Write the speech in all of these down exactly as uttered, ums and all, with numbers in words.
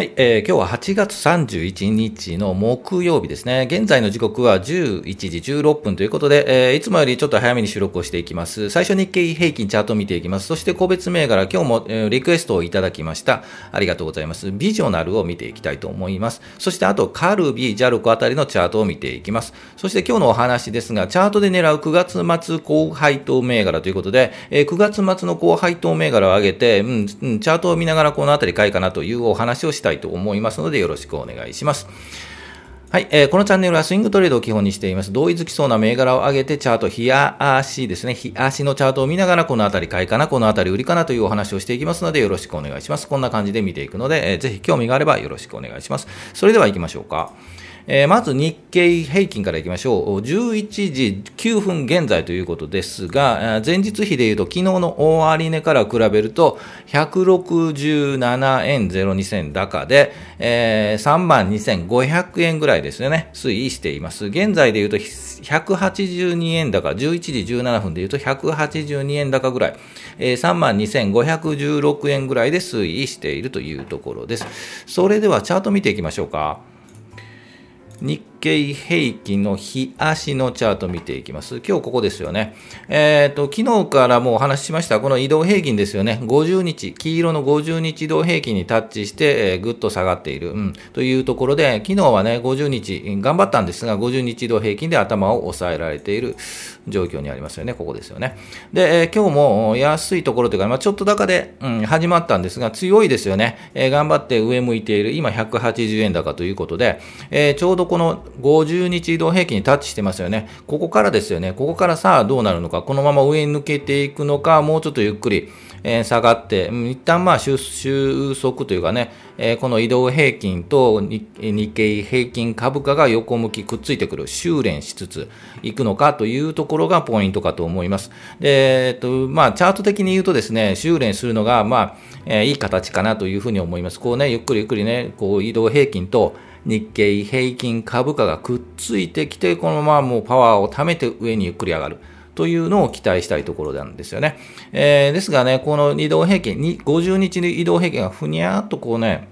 はい、えー、今日ははちがつさんじゅういちにちの木曜日ですね。現在の時刻はじゅういちじじゅうろっぷんということで、えー、いつもよりちょっと早めに収録をしていきます。最初日経平均チャートを見ていきます。そして個別銘柄、今日も、えー、リクエストをいただきました。ありがとうございます。ビジョナルを見ていきたいと思います。そしてあとカルビ、ジャルコあたりのチャートを見ていきます。そして今日のお話ですが、チャートで狙うくがつ末高配当銘柄ということで、えー、くがつ末の高配当銘柄を上げて、うん、うん、チャートを見ながらこのあたり買いかなというお話をしたいと思いますのでよろしくお願いします。はい、えー、このチャンネルはスイングトレードを基本にしています。同意づきそうな銘柄を上げてチャート、日足ですね、日足のチャートを見ながらこのあたり買いかな、このあたり売りかなというお話をしていきますのでよろしくお願いします。こんな感じで見ていくので、えー、ぜひ興味があればよろしくお願いします。それでは行きましょうか。えー、まず日経平均からいきましょう。じゅういちじきゅうふん現在ということですが、前日比でいうと昨日の終値から比べるとひゃくろくじゅうななえんぜろにせん高で、えー、さんまんにせんごひゃくえんぐらいですよね、推移しています。現在でいうとひゃくはちじゅうにえん高、じゅういちじじゅうななふんでいうとひゃくはちじゅうにえん高ぐらい、えー、さんまんにせんごひゃくじゅうろくえんぐらいで推移しているというところです。それではチャート見ていきましょうか。日経平均の日足のチャート見ていきます。今日ここですよね。えっと、昨日からもうお話ししました、この移動平均ですよね。ごじゅうにち、黄色のごじゅうにち移動平均にタッチして、えー、ぐっと下がっている、うん、というところで、昨日はね、ごじゅうにち、頑張ったんですが、ごじゅうにち移動平均で頭を抑えられている状況にありますよね。ここですよね。で、えー、今日も安いところというか、まあ、ちょっと高で、うん、始まったんですが、強いですよね。えー、頑張って上向いている、今ひゃくはちじゅうえん高ということで、えー、ちょうどこのごじゅうにち移動平均にタッチしてますよね。ここからですよね。ここからさあどうなるのか。このまま上に抜けていくのか、もうちょっとゆっくり、えー、下がって、うん、一旦まあ収束というかね、えー、この移動平均と日経平均株価が横向きくっついてくる、修練しつついくのかというところがポイントかと思います。で、えっと、まあチャート的に言うとですね、修練するのがまあ、えー、いい形かなというふうに思います。こうね、ゆっくりゆっくりね、こう移動平均と日経平均株価がくっついてきて、このままもうパワーを貯めて上にゆっくり上がるというのを期待したいところなんですよね。えー、ですがね、この移動平均、ごじゅうにちの移動平均がふにゃーっとこうね、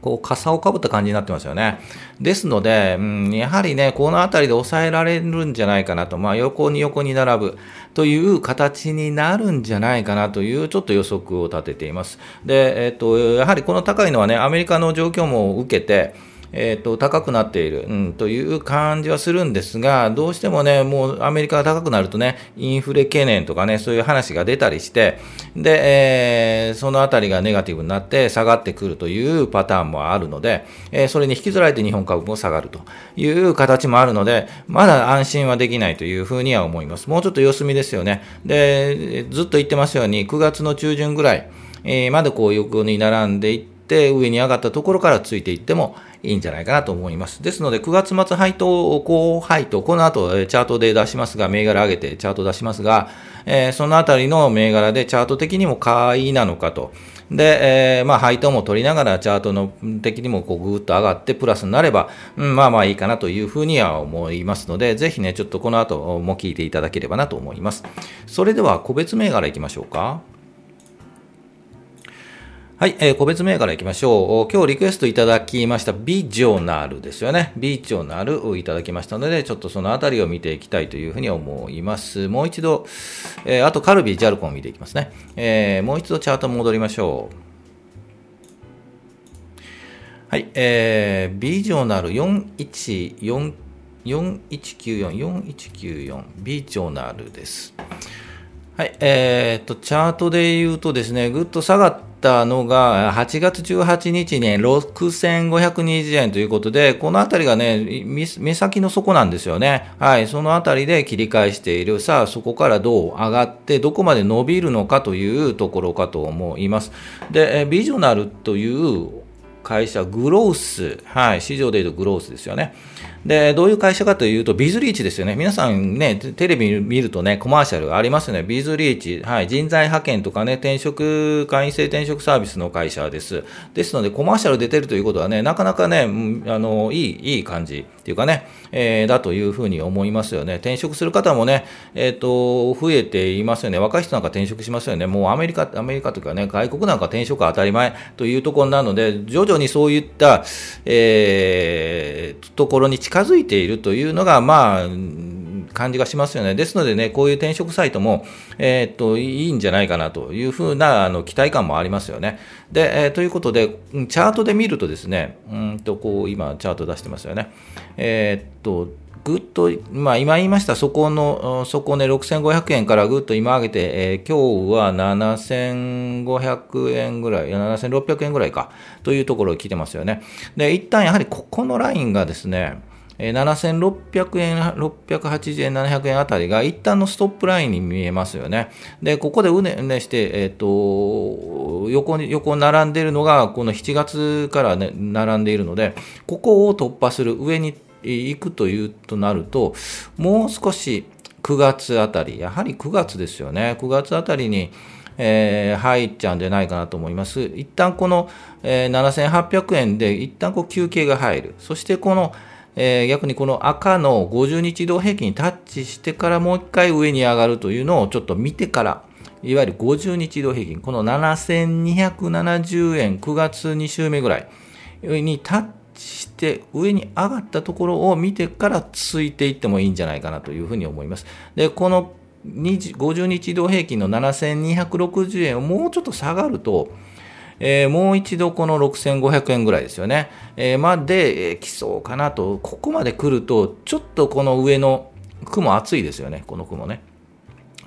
こう傘をかぶった感じになってますよね。ですので、うん、やはりね、このあたりで抑えられるんじゃないかなと、まあ横に横に並ぶという形になるんじゃないかなというちょっと予測を立てています。で、えっと、やはりこの高いのはね、アメリカの状況も受けて、えー、と高くなっている、うん、という感じはするんですが、どうしてもね、もうアメリカが高くなるとね、インフレ懸念とかね、そういう話が出たりして、で、えー、そのあたりがネガティブになって下がってくるというパターンもあるので、えー、それに引きずられて日本株も下がるという形もあるので、まだ安心はできないというふうには思います。もうちょっと様子見ですよね。で、ずっと言ってますように、くがつの中旬ぐらい、えー、まだこう横に並んでいって、で上に上がったところからついていってもいいんじゃないかなと思います。ですのでくがつ末配当、高配当、この後チャートで出しますが、銘柄上げてチャート出しますが、えー、そのあたりの銘柄でチャート的にも買いなのかと。で、えー、まあ配当も取りながらチャートの的にもこうぐーっと上がってプラスになれば、うん、まあまあいいかなというふうには思いますので、ぜひね、ちょっとこの後も聞いていただければなと思います。それでは個別銘柄いきましょうか。はい、えー、個別銘柄いきましょう。今日リクエストいただきましたビジョナルですよね。ビジョナルをいただきましたので、ちょっとそのあたりを見ていきたいというふうに思います。もう一度、えー、あとカルビ、ジャルコンを見ていきますね。えー、もう一度チャート戻りましょう。はい、えー、ビジョナルよんいちよん、よんいちきゅうよん、よんいちきゅうよん、ビジョナルです。はい、えーと、チャートで言うとですね、ぐっと下がったのが、はちがつじゅうはちにちにろくせんごひゃくにじゅうえんということで、このあたりがね、目先の底なんですよね。はい、そのあたりで切り返している。さあ、そこからどう上がって、どこまで伸びるのかというところかと思います。で、ビジョナルという会社、グロース、はい、市場で言うとグロースですよね。でどういう会社かというとビーズリーチですよね。皆さんねテレビ見るとねコマーシャルありますよね。ビーズリーチ、はい、人材派遣とかね転職会員制転職サービスの会社です。ですのでコマーシャル出てるということはねなかなかねあのいいいい感じっていうかね、えー、だというふうに思いますよね。転職する方もねえっと増えていますよね。若い人なんか転職しますよね。もうアメリカアメリカとかね外国なんか転職は当たり前というところなので徐々にそういった、えー、ところに近づいているというのがまあ感じがしますよね。ですのでねこういう転職サイトも、えー、っといいんじゃないかなというふうなあの期待感もありますよね。で、えー、ということでチャートで見るとですねうんとこう今チャート出してますよね。えー、っとぐっと、まあ、今言いましたそこのそこねろくせんごひゃくえんからぐっと今上げて、えー、今日はななせんごひゃくえんぐらいななせんろっぴゃくえんぐらいかというところを来てますよね。で一旦やはりここのラインがですねななせんろっぴゃくえん、ろっぴゃくはちじゅうえん、ななひゃくえんあたりが一旦のストップラインに見えますよね。で、ここでうねうねして、えっと、横に、横並んでいるのが、このしちがつからね、並んでいるので、ここを突破する、上に行くというとなると、もう少しくがつあたり、やはりくがつですよね。くがつあたりに、えー、入っちゃうんじゃないかなと思います。一旦この、えー、ななせんはっぴゃくえんで、一旦こう休憩が入る。そしてこの、えー、逆にこの赤のごじゅうにち移動平均にタッチしてからもう一回上に上がるというのをちょっと見てから、いわゆるごじゅうにち移動平均、このななせんにひゃくななじゅうえん、くがつに週目ぐらいにタッチして上に上がったところを見てからついていってもいいんじゃないかなというふうに思います。で、このごじゅうにち移動平均のななせんにひゃくろくじゅうえんをもうちょっと下がると、えー、もう一度このろくせんごひゃくえんぐらいですよね、えー、まで、えー、来そうかなと。ここまで来るとちょっとこの上の雲厚いですよね、この雲ね。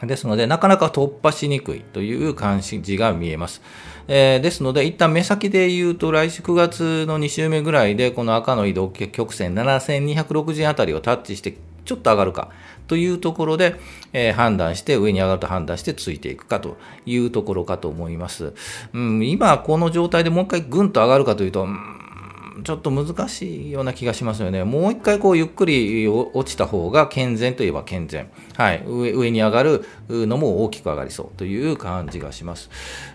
ですのでなかなか突破しにくいという感じが見えます。えー、ですので一旦目先で言うと来週くがつのに週目ぐらいでこの赤の移動曲線ななせんにひゃくろくじゅうえんあたりをタッチしてちょっと上がるかというところで、えー、判断して上に上がると判断してついていくかというところかと思います。うん、今この状態でもう一回ぐんと上がるかというと、うん、ちょっと難しいような気がしますよね。もう一回こうゆっくり落ちた方が健全といえば健全、はい、上, 上に上がるのも大きく上がりそうという感じがします。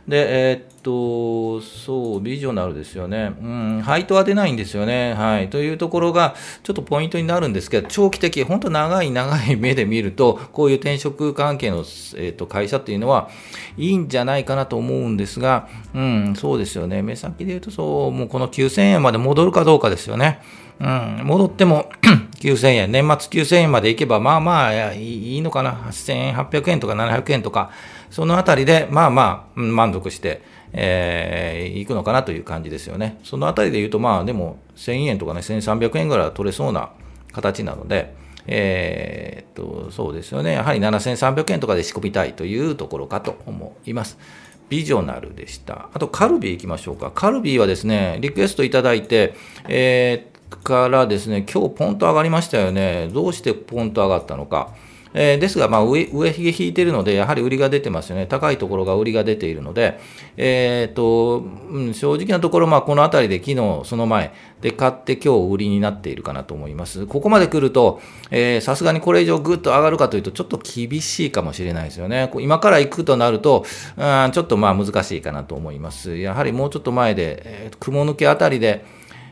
で、えーとそうビジョナルですよね。うん、配当は出ないんですよね、はい、というところがちょっとポイントになるんですけど、長期的本当長い長い目で見るとこういう転職関係の、えー、と会社っていうのはいいんじゃないかなと思うんですが、うん、そうですよね。目先で言うとそうもうこのきゅうせんえんまで戻るかどうかですよね。うん、戻ってもきゅうせんえん、年末きゅうせんえんまでいけばまあまあいいのかな。はっせんえん、はっぴゃくえんとかななひゃくえんとかそのあたりでまあまあ満足してえー、いくのかなという感じですよね。そのあたりで言うと、まあでもせんえんとかね、せんさんびゃくえんぐらいは取れそうな形なので、えー、っと、そうですよね。やはりななせんさんびゃくえんとかで仕込みたいというところかと思います。ビジョナルでした。あと、カルビー行きましょうか。カルビーはですね、リクエストいただいて、えー、からですね、今日ポンと上がりましたよね。どうしてポンと上がったのか。えー、ですが、まあ、上、上髭引いてるので、やはり売りが出てますよね。高いところが売りが出ているので、えー、っと、うん、正直なところ、まあ、このあたりで昨日、その前で買って今日売りになっているかなと思います。ここまで来ると、さすがにこれ以上ぐっと上がるかというと、ちょっと厳しいかもしれないですよね。今から行くとなると、うん、ちょっとまあ難しいかなと思います。やはりもうちょっと前で、えー、雲抜けあたりで、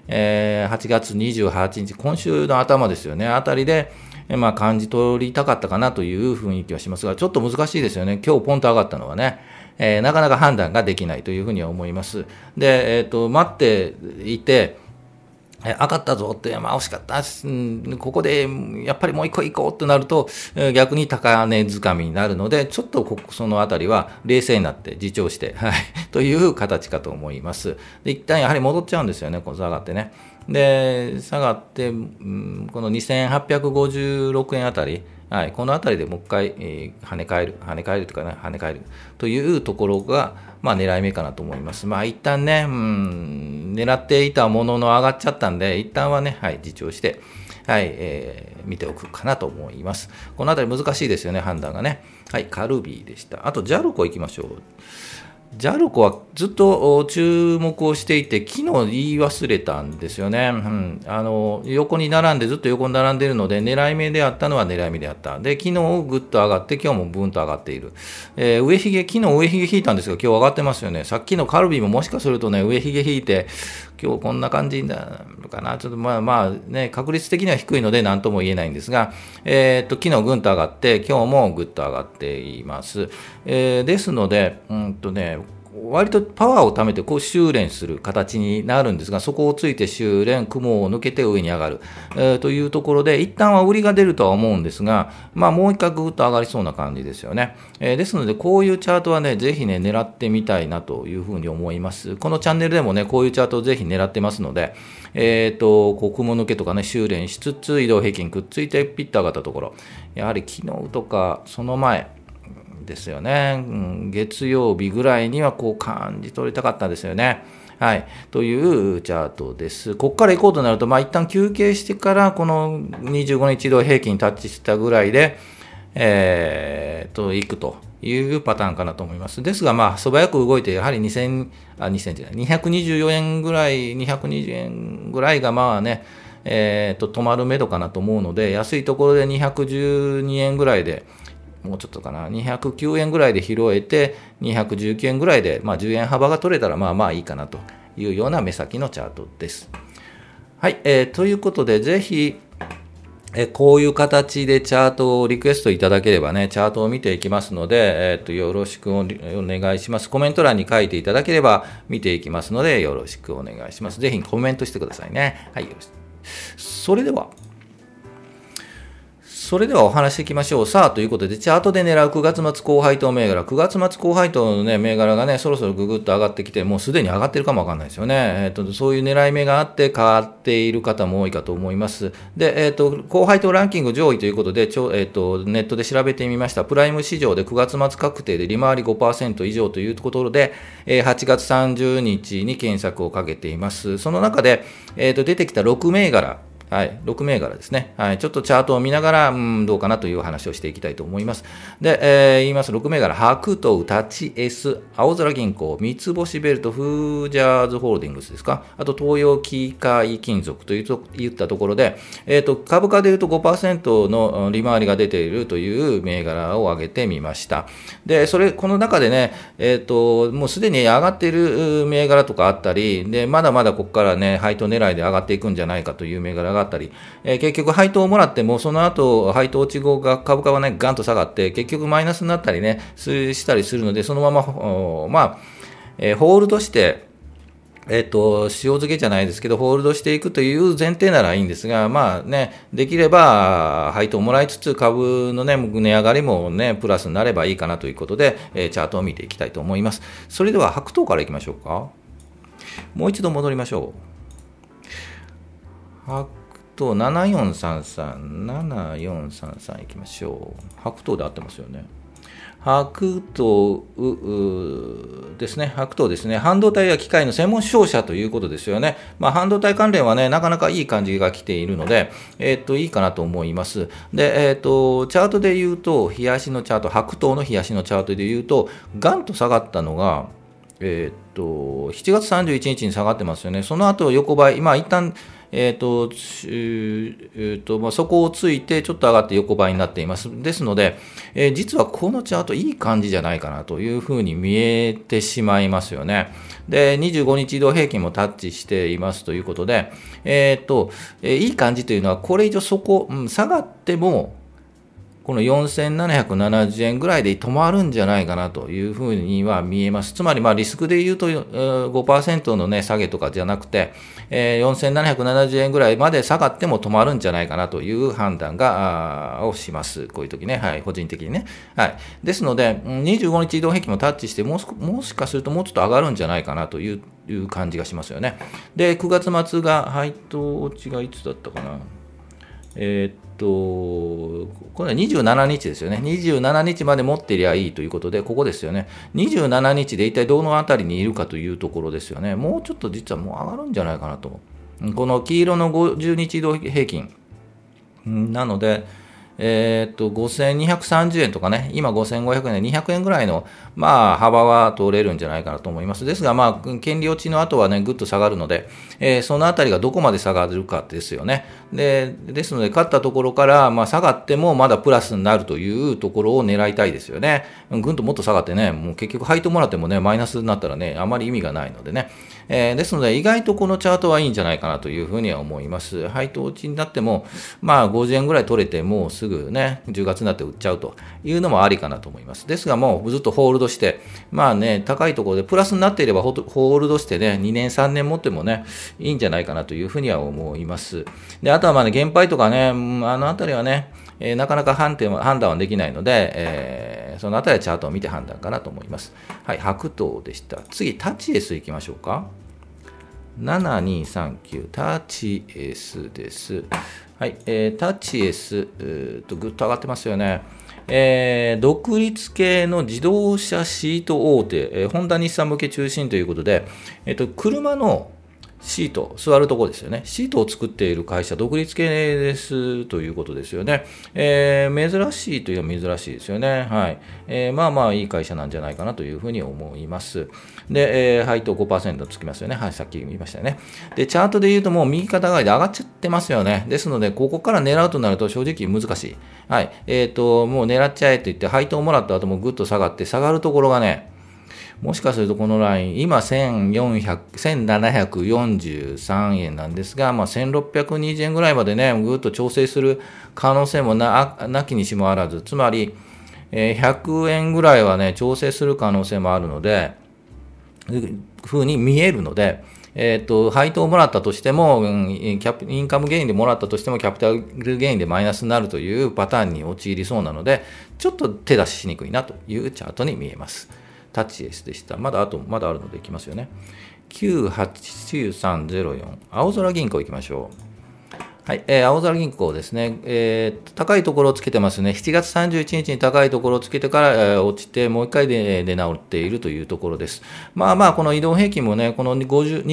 えー、はちがつにじゅうはちにち、今週の頭ですよね、あたりで、まあ、感じ取りたかったかなという雰囲気はしますが、ちょっと難しいですよね。今日ポンと上がったのはね、えー、なかなか判断ができないというふうには思います。で、えっと、待っていて、え、上がったぞって、まあ惜しかった。うん、ここで、やっぱりもう一個行こうとなると、逆に高値掴みになるので、ちょっとここそのあたりは冷静になって、自重して、はい、という形かと思います。で、一旦やはり戻っちゃうんですよね、こう下がってね。で、下がって、うん、このにせんはっぴゃくごじゅうろくえんあたり、はい、このあたりでもう一回、えー、跳ね返る、跳ね返るとかね、跳ね返るというところが、まあ狙い目かなと思います。まあ一旦ね、うん、狙っていたものの上がっちゃったんで、一旦はね、はい、自重して、はい、えー、見ておくかなと思います。このあたり難しいですよね、判断がね。はい、カルビーでした。あと、ジャルコ行きましょう。ジャルコはずっと注目をしていて、昨日言い忘れたんですよね、うん、あの横に並んでずっと横に並んでいるので、狙い目であったのは狙い目であった。で、昨日ぐっと上がって今日もブンと上がっている、えー、上髭、昨日上髭引いたんですが今日上がってますよね。さっきのカルビももしかするとね、上髭引いて今日こんな感じなのかな、ちょっとまあまあね、確率的には低いので何とも言えないんですが、えー、っと昨日ぐんと上がって今日もぐっと上がっています、えー、ですので、うんとね、割とパワーを貯めてこう修練する形になるんですが、そこをついて修練、雲を抜けて上に上がる、えー、というところで、一旦は売りが出るとは思うんですが、まあ、もう一回ぐっと上がりそうな感じですよね、えー、ですのでこういうチャートはね、ぜひね狙ってみたいなというふうに思います。このチャンネルでもねこういうチャートをぜひ狙ってますので、えー、とこう雲抜けとかね修練しつつ、移動平均くっついてピッと上がったところ、やはり昨日とかその前ですよね、うん、月曜日ぐらいにはこう感じ取りたかったんですよね、はい、というチャートです。ここから行こうとなると、まあ、一旦休憩してからこのにじゅうごにち移動平均タッチしたぐらいで、えー、と行くというパターンかなと思います。ですが、まあ、素早く動いて、やはり2000あ2000じゃないにひゃくにじゅうよえんぐらいにひゃくにじゅうえんぐらいがまあね、えー、と止まるめどかなと思うので、安いところでにひゃくじゅうにえんぐらいで、もうちょっとかな、にひゃくきゅうえんぐらいで拾えて、にひゃくじゅうきゅうえんぐらいで、まあ、じゅうえんはばが取れたらまあまあいいかなというような目先のチャートです。はい、えー、ということで、ぜひ、えー、こういう形でチャートをリクエストいただければね、チャートを見ていきますので、えー、とよろしくお願いします。コメント欄に書いていただければ見ていきますので、よろしくお願いします。ぜひコメントしてくださいね。はい、よろしく。それでは、それではお話していきましょう。さあ、ということで、チャートで狙うくがつまつ高配当銘柄。くがつ末高配当の、ね、銘柄がね、そろそろぐぐっと上がってきて、もうすでに上がってるかもわかんないですよね。えっと、そういう狙い目があって買っている方も多いかと思います。で、えっと、高配当ランキング上位ということで、ちょ、えっと、ネットで調べてみました。プライム市場でくがつ末確定で利回り ごパーセント 以上というところで、はちがつさんじゅうにちに検索をかけています。その中で、えっと、出てきたろくめいがら。はい、ろくめいがらですね、はい、ちょっとチャートを見ながら、うん、どうかなという話をしていきたいと思います。で、えー、言いますろくめいがら、白桃、タチエス、青空銀行、三つ星ベルト、フージャーズホールディングスですか、あと東洋機械金属というといったところで、えーと、株価でいうと ごパーセント の利回りが出ているという銘柄を挙げてみました。で、それ、この中でね、えーと、もうすでに上がっている銘柄とかあったり、で、まだまだここからね、配当狙いで上がっていくんじゃないかという銘柄があったり、えー、結局配当をもらってもその後配当落ち後が株価はねガンと下がって結局マイナスになったりねしたりするので、そのまま、まあえー、ホールドしてえっと、塩漬けじゃないですけど、ホールドしていくという前提ならいいんですが、まあね、できれば、配当をもらいつつ、株のね、値上がりもね、プラスになればいいかなということで、えー、チャートを見ていきたいと思います。それでは、白桃からいきましょうか。もう一度戻りましょう。とななよんさんさんいきましょう。白桃で合ってますよね。白桃ですね。白桃ですね。半導体や機械の専門商社ということですよね。まあ、半導体関連はね、なかなかいい感じが来ているので、えっと、いいかなと思います。で、えっと、チャートで言うと、冷やしのチャート、白桃の冷やしのチャートで言うと、ガンと下がったのが、えっと、しちがつさんじゅういちにちに下がってますよね。その後、横ばい、まあ、一旦、えーとえーとまあ、そこをついてちょっと上がって横ばいになっています。ですので、えー、実はこのチャートいい感じじゃないかなというふうに見えてしまいますよね。で、にじゅうごにち移動平均もタッチしていますということで、えーとえー、いい感じというのはこれ以上そこ、うん、下がってもこのよんせんななひゃくななじゅうえんぐらいで止まるんじゃないかなというふうには見えます。つまり、まあリスクで言うと ごパーセント のね、下げとかじゃなくて、よんせんななひゃくななじゅうえんぐらいまで下がっても止まるんじゃないかなという判断が、をします。こういう時ね。はい。個人的にね。はい。ですので、にじゅうごにち移動平均もタッチして、もしかするともうちょっと上がるんじゃないかなという、いう感じがしますよね。で、くがつ末が、配当落ちがいつだったかな。えー、っと、これはにじゅうしちにちですよね。にじゅうしちにちまで持ってりゃいいということで、ここですよね。にじゅうしちにちで一体どのあたりにいるかというところですよね。もうちょっと実はもう上がるんじゃないかなと。この黄色のごじゅうにち移動平均。なので、えー、っと、ごせんにひゃくさんじゅうえんとかね、今ごせんごひゃくえんでにひゃくえんぐらいの、まあ、幅は通れるんじゃないかなと思います。ですが、まあ、権利落ちの後はね、ぐっと下がるので、えー、そのあたりがどこまで下がるかですよね。で、ですので、勝ったところから、まあ、下がってもまだプラスになるというところを狙いたいですよね。ぐんともっと下がってね、もう結局、配当もらってもね、マイナスになったらね、あまり意味がないのでね。えー、ですので、意外とこのチャートはいいんじゃないかなというふうには思います。配当落ちになっても、まあ、ごじゅうえんぐらい取れて、もうすぐね、じゅうがつになって売っちゃうというのもありかなと思います。ですが、もうずっとホールドして、まあね、高いところでプラスになっていればホールドしてね、にねん、さんねん持ってもね、いいんじゃないかなというふうには思います。で、あとはまあね、減配とかね、あのあたりはね、えー、なかなか判定は、判断はできないので、えー、そのあたりはチャートを見て判断かなと思います。はい、白桃でした。次、タチエスいきましょうか。ななにさんきゅう、タチエスです。はい、えー、タチエス、えー、とぐっと上がってますよね。えー、独立系の自動車シート大手、えー、ホンダ日産向け中心ということで、えー、と車のシート、座るところですよね。シートを作っている会社、独立系ですということですよね。えー、珍しいというのは珍しいですよね。はい。えー、まあまあいい会社なんじゃないかなというふうに思います。で、えー、配当 ごパーセント つきますよね。はい、さっき言いましたよね。で、チャートで言うともう右肩上がりで上がっちゃってますよね。ですので、ここから狙うとなると正直難しい。はい。えっと、もう狙っちゃえと言って、配当もらった後もぐっと下がって、下がるところがね、もしかするとこのライン、今せんななひゃくよんじゅうさんえんなんですが、まあ、せんろっぴゃくにじゅうえんぐらいまでね、ぐっと調整する可能性も な, なきにしもあらず、つまり、えー、ひゃくえんぐらいはね、調整する可能性もあるので、ふうに見えるので、えっと、配当をもらったとしても、うん、キャピ、インカムゲインでもらったとしても、キャピタルゲインでマイナスになるというパターンに陥りそうなので、ちょっと手出ししにくいなというチャートに見えます。タチエスでした。まだあと、まだあるのでいきますよね。きゅうはちきゅうさんぜろよん、青空銀行いきましょう。はい、えー、青空銀行ですね、えー、高いところをつけてますね。しちがつさんじゅういちにちに高いところをつけてから、えー、落ちて、もう一回で出直っているというところです。まあまあ、この移動平均もね、このに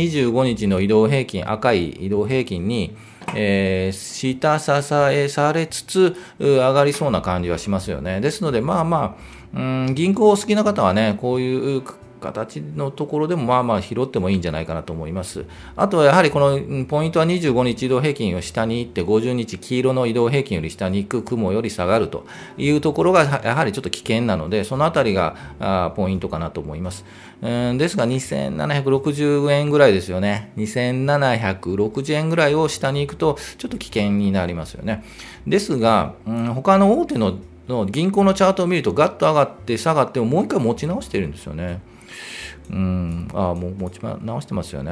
じゅうごにちの移動平均、赤い移動平均に、えー、下支えされつつ、上がりそうな感じはしますよね。ですので、まあまあ、うん、銀行好きな方はね、こういう、形のところでもまあまあ拾ってもいいんじゃないかなと思います。あとはやはりこのポイントはにじゅうごにち移動平均を下に行ってごじゅうにち黄色の移動平均より下に行く雲より下がるというところがやはりちょっと危険なのでそのあたりがポイントかなと思います。うんですがにせんななひゃくろくじゅうえんぐらいですよね。にせんななひゃくろくじゅうえんぐらいを下に行くとちょっと危険になりますよね。ですが、うん、他の大手の銀行のチャートを見るとガッと上がって下がってもう一回持ち直してるんですよね。うん、ああ、もう持ち直してますよね。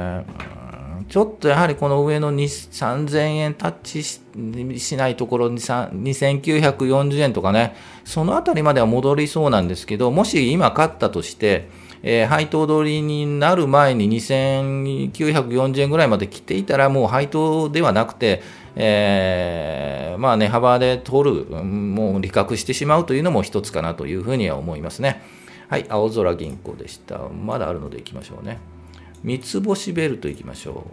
うん、ちょっとやはりこの上のさんぜんえんタッチ し, しないところににせんきゅうひゃくよんじゅうえんとかね、そのあたりまでは戻りそうなんですけど、もし今買ったとして、えー、配当取りになる前ににせんきゅうひゃくよんじゅうえんぐらいまで来ていたら、もう配当ではなくて、えー、まあ値幅で取る、もう利確してしまうというのも一つかなというふうには思いますね。はい、青空銀行でした。まだあるので行きましょうね。三つ星ベルト行きましょ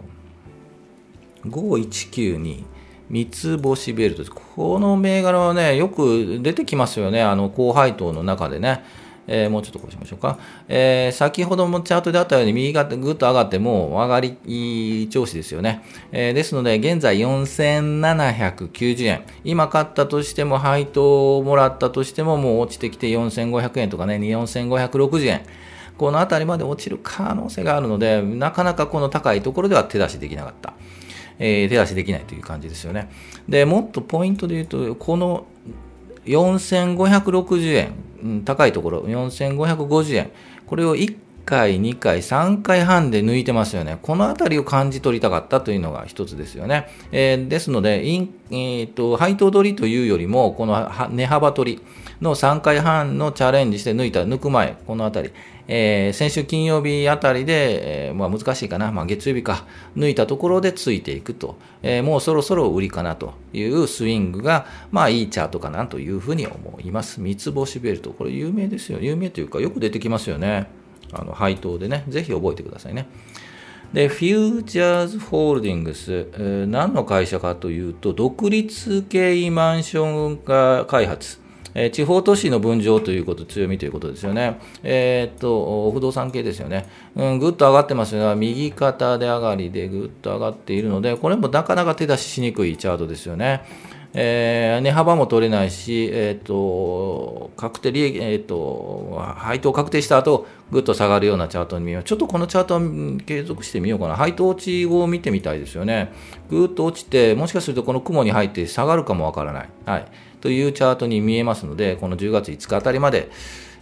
う。ごいちきゅうに、三つ星ベルトです。この銘柄はね、よく出てきますよね。あの、高配当の中でね。えー、もうちょっとこうしましょうか。えー、先ほどもチャートであったように、右がぐっと上がって、もう上がり調子ですよね。えー、ですので、現在よんせんななひゃくきゅうじゅうえん。今買ったとしても、配当をもらったとしても、もう落ちてきてよんせんごひゃくえんとかね、よんせんごひゃくろくじゅうえん。このあたりまで落ちる可能性があるので、なかなかこの高いところでは手出しできなかった。えー、手出しできないという感じですよね。で、もっとポイントで言うと、このよんせんごひゃくろくじゅうえん。高いところよんせんごひゃくごじゅうえん、これをいっかい、にかい、さんかいはんで抜いてますよね。このあたりを感じ取りたかったというのが一つですよね。えー、ですので、インえー、と配当取りというよりもこの値幅取りのさんかいはんのチャレンジして抜いた抜く前このあたり、えー、先週金曜日あたりで、えーまあ、難しいかな、まあ、月曜日か抜いたところでついていくと、えー、もうそろそろ売りかなというスイングがまあいいチャートかなというふうに思います。三つ星ベルト、これ有名ですよ。有名というかよく出てきますよね。あの配当でね、ぜひ覚えてくださいね。で、フューチャーズホールディングス、えー、何の会社かというと独立系マンション開発、えー、地方都市の分譲ということ、強みということですよね。えー、っと不動産系ですよね、うん、ぐっと上がってますが、右肩で上がりでぐっと上がっているので、これもなかなか手出ししにくいチャートですよね。えー、値幅も取れないし、えー、と確定利益、えー、と配当確定した後ぐっと下がるようなチャートに見よう。ちょっとこのチャートは継続してみようかな。配当落ちを見てみたいですよね。ぐっと落ちて、もしかするとこの雲に入って下がるかもわからない、はい、というチャートに見えますので、このじゅうがついつかあたりまで、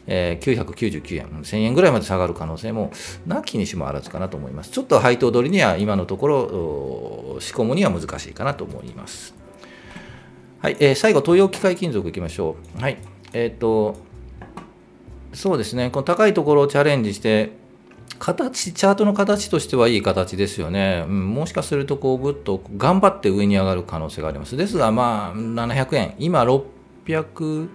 えー、きゅうひゃくきゅうじゅうきゅうえん、せんえんぐらいまで下がる可能性もなきにしもあらずかなと思います。ちょっと配当取りには今のところ仕込むには難しいかなと思います。はい、えー、最後、東洋機械金属いきましょう。はい、えーと、そうですね、この高いところをチャレンジして、形、チャートの形としてはいい形ですよね。うん、もしかすると、こう、ぐっと頑張って上に上がる可能性があります。ですが、まあ、ななひゃくえん、今、ろっぴゃく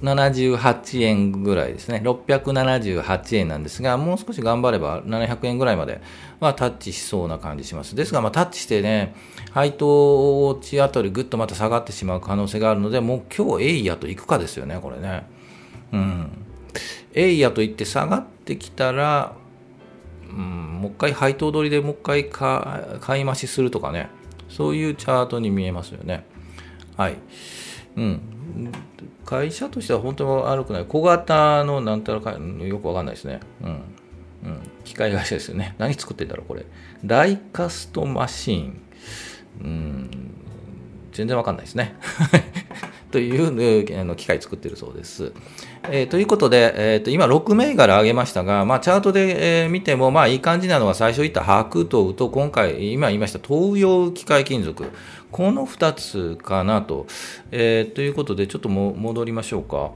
ななじゅうはちえんぐらいですね、ろっぴゃくななじゅうはちえんなんですが、もう少し頑張ればななひゃくえんぐらいまではタッチしそうな感じします。ですが、まあ、タッチしてね、配当落ちあたりぐっとまた下がってしまう可能性があるので、もう今日エイヤと行くかですよね、これね。うん、エイヤと行って下がってきたら、うん、もう一回配当取りでもう一回買い増しするとかね、そういうチャートに見えますよね。はい。うん、会社としては本当に悪くない。小型のなんたらかよくわかんないですね、うんうん、機械会社ですよね。何作ってんだろうこれ。ダイカストマシーン、うん、全然わかんないですねというあの機械作ってるそうです、えー、ということで、えー、と今ろく銘柄上げましたが、まあ、チャートで、えー、見てもまあいい感じなのは、最初言った白桃と今回今言いました東洋機械金属、このふたつかなと、えー、ということでちょっとも戻りましょうか。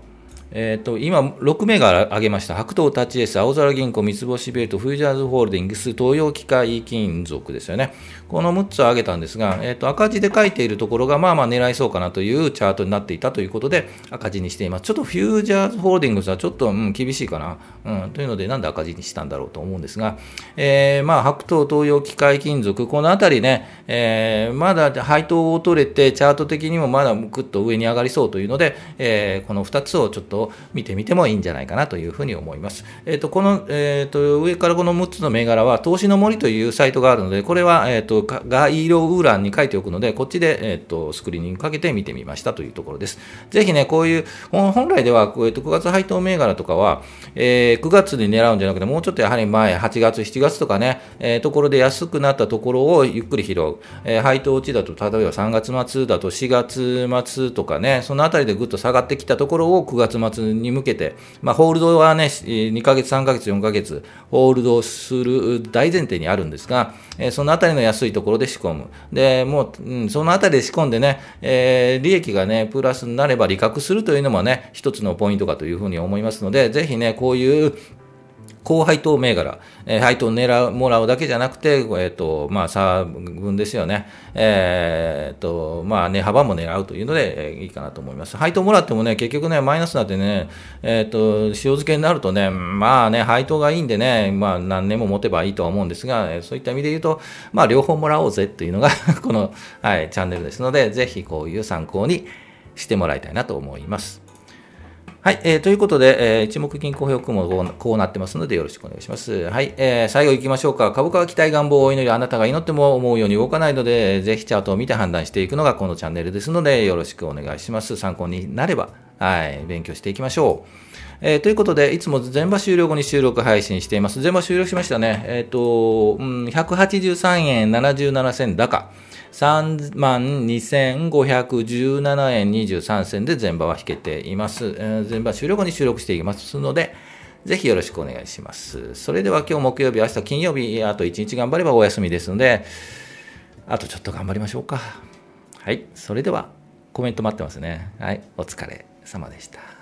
えー、と今ろく銘柄上げました。白桃、タッチエース、青空銀行、三ツ星ベルト、フュージャーズホールディングス、東洋機械金属ですよね。このむっつ上げたんですが、えー、と赤字で書いているところがまあまあ狙いそうかなというチャートになっていたということで赤字にしています。ちょっとフュージャーズホールディングスはちょっと、うん、厳しいかな、うん、というので、なんで赤字にしたんだろうと思うんですが、えー、まあ白桃、東洋機械金属、このあたりね、えー、まだ配当を取れてチャート的にもまだぐっと上に上がりそうというので、えー、このふたつをちょっと見てみてもいいんじゃないかなというふうに思います。えーとこのえー、と上からこのむっつの銘柄は投資の森というサイトがあるので、これは、えー、と概要欄に書いておくので、こっちで、えー、とスクリーニングかけて見てみましたというところです。ぜひね、こういう本来では、えー、とくがつ配当銘柄とかは、えー、くがつに狙うんじゃなくて、もうちょっとやはり前、はちがつしちがつとかね、えー、ところで安くなったところをゆっくり拾う、えー、配当落ちだと例えばさんがつまつだとしがつまつとかね、そのあたりでぐっと下がってきたところをくがつまつに向けて、まあ、ホールドはね、にかげつ、さんかげつ、よんかげつホールドする大前提にあるんですが、えー、そのあたりの安いところで仕込む。で、もう、うん、そのあたりで仕込んでね、えー、利益がね、プラスになれば利確するというのもね、一つのポイントかというふうに思いますので、ぜひね、こういう高配当銘柄、えー、配当を狙う、もらうだけじゃなくて、えっ、ー、と、まあ、差分ですよね。えっ、ー、と、まあ、値幅も狙うというので、えー、いいかなと思います。配当もらってもね、結局ね、マイナスになってね、えっ、ー、と、塩漬けになるとね、まあね、配当がいいんでね、まあ、何年も持てばいいとは思うんですが、そういった意味で言うと、まあ、両方もらおうぜというのが、この、はい、チャンネルですので、ぜひこういう参考にしてもらいたいなと思います。はい、えー、ということで、えー、一目金公表もこう、こうなってますのでよろしくお願いします。はい、えー、最後行きましょうか。株価は期待願望を祈り、あなたが祈っても思うように動かないので、ぜひチャートを見て判断していくのがこのチャンネルですのでよろしくお願いします。参考になれば、はい、勉強していきましょう。えー、ということで、いつも全場終了後に収録配信しています。全場終了しましたね。えっと、うん、ひゃくはちじゅうさんえんななじゅうななせん高。さんまんにせんごひゃくじゅうななえんにじゅうさんせんで前場は引けています。前場終了後に収録していきますので、ぜひよろしくお願いします。それでは今日木曜日、明日金曜日、あといちにち頑張ればお休みですので、あとちょっと頑張りましょうか。はい、それではコメント待ってますね。はい、お疲れ様でした。